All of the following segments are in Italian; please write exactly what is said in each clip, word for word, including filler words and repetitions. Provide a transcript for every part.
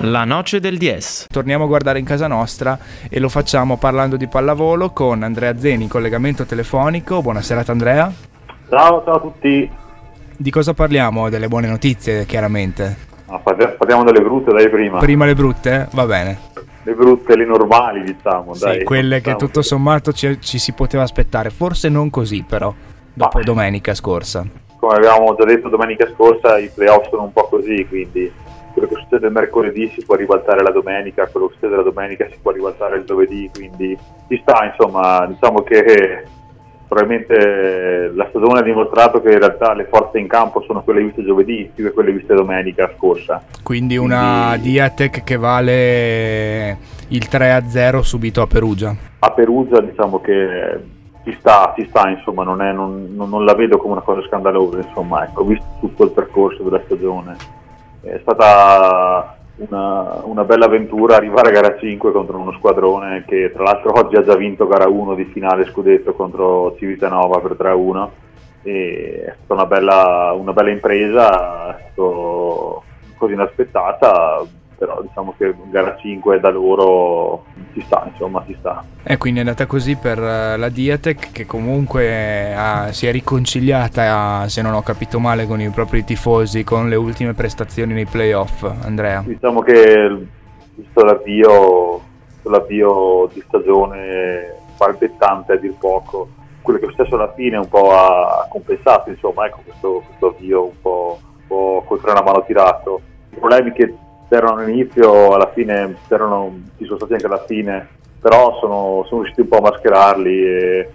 La Noche del dieci. Torniamo a guardare in casa nostra e lo facciamo parlando di pallavolo con Andrea Zeni in collegamento telefonico. Buonasera Andrea. Ciao, ciao a tutti. Di cosa parliamo? Delle buone notizie, chiaramente. Ah, parliamo delle brutte, dai prima. Prima le brutte? Va bene. Le brutte, le normali, diciamo. Sì, dai, quelle diciamo che tutto sommato ci, ci si poteva aspettare. Forse non così, però, dopo ah. domenica scorsa. Come avevamo già detto domenica scorsa, i playoff sono un po' così, quindi quello che succede il mercoledì si può ribaltare la domenica, quello che succede la domenica si può ribaltare il giovedì, quindi ci sta, insomma, diciamo che probabilmente la stagione ha dimostrato che in realtà le forze in campo sono quelle viste giovedì più che quelle viste domenica scorsa. Quindi una quindi... Diatec che vale il tre a zero subito a Perugia. A Perugia diciamo che ci sta, ci sta, insomma, non, è, non, non la vedo come una cosa scandalosa, insomma, ecco, visto tutto il percorso della stagione. È stata una, una bella avventura arrivare a gara cinque contro uno squadrone che tra l'altro oggi ha già vinto gara uno di finale scudetto contro Civitanova per tre a uno. E è stata una bella, una bella impresa, è stato così inaspettata, però diciamo che gara cinque da loro ci sta, insomma, ci sta. E quindi è andata così per la Diatec, che comunque ha, si è riconciliata, se non ho capito male, con i propri tifosi, con le ultime prestazioni nei playoff. Andrea, diciamo che visto l'avvio, l'avvio di stagione balbettante a dir poco, quello che è successo alla fine un po' ha compensato, insomma, ecco, questo, questo avvio un po', un po' col freno a mano tirato. I problemi che c'erano all'inizio, alla fine c'erano, ci sono stati anche alla fine, però sono, sono riusciti un po' a mascherarli e,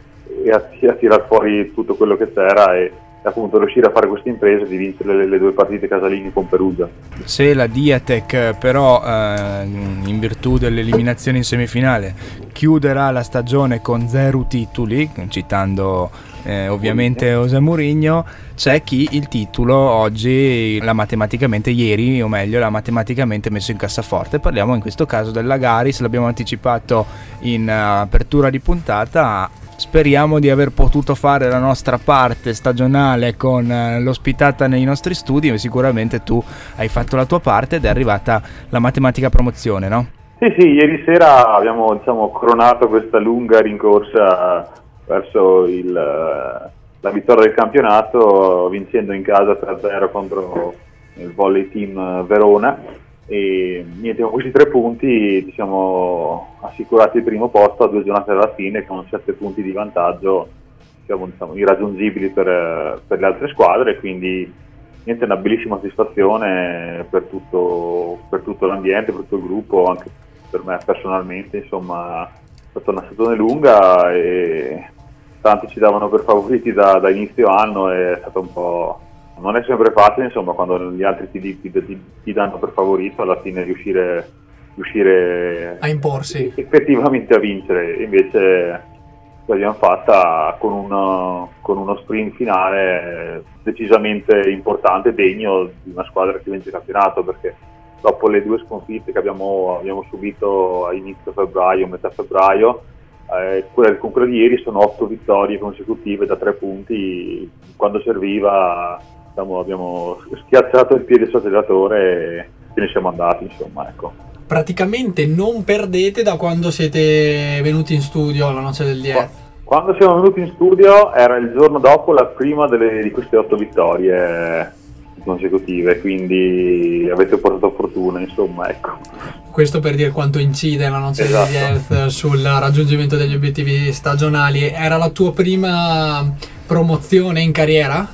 e a, a tirar fuori tutto quello che c'era e, e appunto riuscire a fare questa impresa di vincere le, le due partite casalinghe con Perugia. Se la Diatec però eh, in virtù dell'eliminazione in semifinale chiuderà la stagione con zero titoli, citando eh, ovviamente José Mourinho, c'è chi il titolo oggi l'ha matematicamente, ieri o meglio l'ha matematicamente messo in cassaforte. Parliamo in questo caso della Garis, l'abbiamo anticipato in apertura di puntata. Speriamo di aver potuto fare la nostra parte stagionale con l'ospitata nei nostri studi, e sicuramente tu hai fatto la tua parte ed è arrivata la matematica promozione, no? Sì, sì, ieri sera abbiamo, diciamo, cronato questa lunga rincorsa verso il, la vittoria del campionato, vincendo in casa tre a zero contro il Volley Team Verona. E niente, con questi tre punti, diciamo, assicurati il primo posto a due giornate dalla fine, con sette punti di vantaggio, diciamo, diciamo irraggiungibili per, per le altre squadre, quindi niente, una bellissima soddisfazione per tutto, per tutto l'ambiente, per tutto il gruppo, anche per me personalmente, insomma, è stata una stagione lunga e tanti ci davano per favoriti da, da inizio anno, e è stato un po', non è sempre facile, insomma, quando gli altri ti, ti, ti, ti danno per favorito, alla fine riuscire, riuscire a imporsi, effettivamente a vincere. Invece l'abbiamo fatta con uno, con uno sprint finale decisamente importante, degno di una squadra che vince il campionato, perché dopo le due sconfitte che abbiamo, abbiamo subito a inizio febbraio, metà febbraio, eh, quella, con quella di ieri sono otto vittorie consecutive da tre punti. Quando serviva, diciamo, abbiamo schiacciato il piede sul acceleratore e ce ne siamo andati, insomma, ecco. Praticamente non perdete da quando siete venuti in studio alla Noce del dieci. Quando siamo venuti in studio era il giorno dopo la prima delle, di queste otto vittorie consecutive, quindi avete portato fortuna, insomma, ecco. Questo per dire quanto incide la Noce esatto. del dieci sul raggiungimento degli obiettivi stagionali. Era la tua prima promozione in carriera?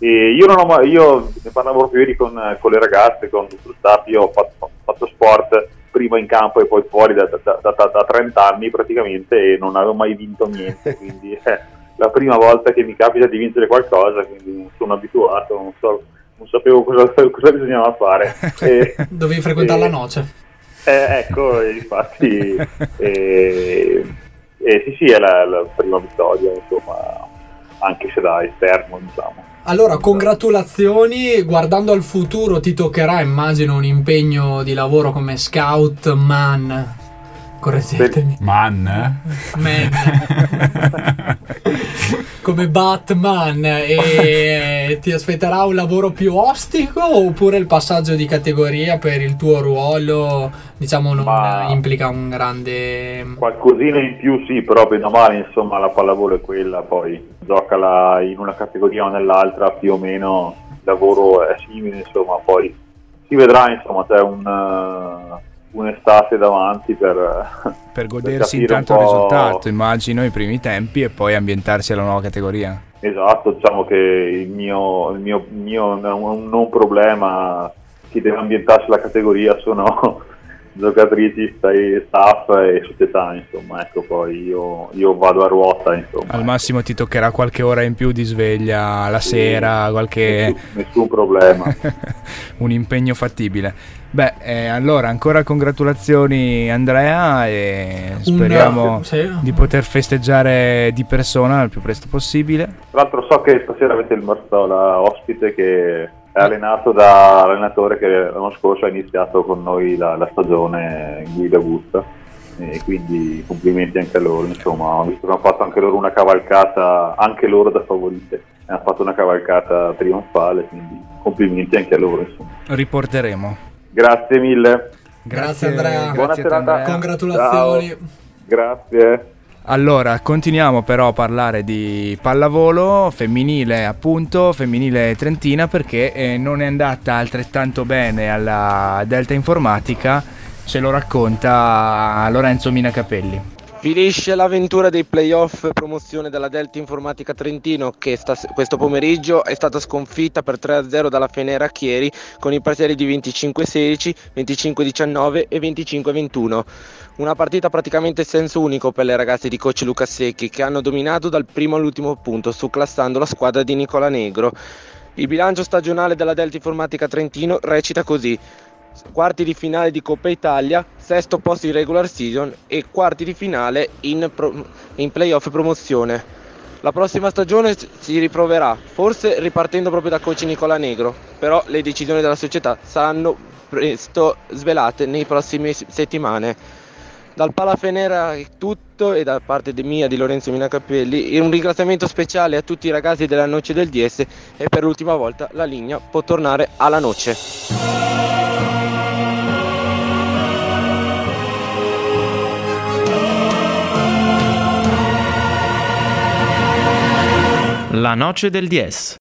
E io non ho, io ne parlavo proprio ieri con, con le ragazze, con tutto il staff. Io ho fatto, fatto sport prima in campo e poi fuori da, da, da, da trenta anni praticamente, e non avevo mai vinto niente, quindi è la prima volta che mi capita di vincere qualcosa, quindi sono abituato, non so, non sapevo cosa, cosa bisognava fare. E, dovevi frequentare e, la noce. Eh, ecco, infatti, e, e sì sì, è la, la prima vittoria, insomma, anche se da esterno, diciamo. Allora, congratulazioni. Guardando al futuro ti toccherà, immagino, un impegno di lavoro come scout man, correggetemi. Man? Man. Come Batman, e ti aspetterà un lavoro più ostico oppure il passaggio di categoria per il tuo ruolo, diciamo, non Ma implica un grande... Qualcosina in più sì, però bene o male, insomma, la pallavolo è quella, poi giocala in una categoria o nell'altra, più o meno il lavoro è simile, insomma, poi si vedrà, insomma, c'è un... un'estate davanti per, per godersi per intanto il risultato, immagino, i primi tempi e poi ambientarsi alla nuova categoria. Esatto, diciamo che il mio, il mio, il mio non problema, chi deve ambientarsi alla categoria sono giocatrici, staff e società, insomma, ecco, poi io, io vado a ruota, insomma. Al massimo ti toccherà qualche ora in più di sveglia la sì, sera, qualche... Nessun, nessun problema. Un impegno fattibile. Beh, eh, allora, ancora congratulazioni Andrea e speriamo no, sì. di poter festeggiare di persona il più presto possibile. Tra l'altro so che stasera avete il Marsòla ospite che... è allenato da allenatore che l'anno scorso ha iniziato con noi la, la stagione in guida busta, e quindi complimenti anche a loro, insomma, visto che hanno fatto anche loro una cavalcata, anche loro da favorite, hanno fatto una cavalcata trionfale, quindi complimenti anche a loro, insomma. Riporteremo. Grazie mille. Grazie, grazie Andrea. Buona serata. Congratulazioni. Ciao. Grazie. Allora, continuiamo però a parlare di pallavolo femminile, appunto, femminile trentina, perché eh, non è andata altrettanto bene alla Delta Informatica, ce lo racconta Lorenzo Minacapelli. Finisce l'avventura dei playoff promozione della Delta Informatica Trentino, che stas- questo pomeriggio è stata sconfitta per tre a zero dalla Fenera Chieri con i parziali di venticinque a sedici, venticinque a diciannove e venticinque a ventuno. Una partita praticamente senso unico per le ragazze di coach Luca Secchi, che hanno dominato dal primo all'ultimo punto, surclassando la squadra di Nicola Negro. Il bilancio stagionale della Delta Informatica Trentino recita così: quarti di finale di Coppa Italia, sesto posto in regular season e quarti di finale in, pro- in playoff promozione. La prossima stagione si riproverà, forse ripartendo proprio da coach Nicola Negro, però le decisioni della società saranno presto svelate nei prossimi settimane. Dal Palafenera è tutto, e da parte di mia, di Lorenzo Minacapelli, un ringraziamento speciale a tutti i ragazzi della Noche del dieci, e per l'ultima volta la linea può tornare alla Noche. La Noche del dieci.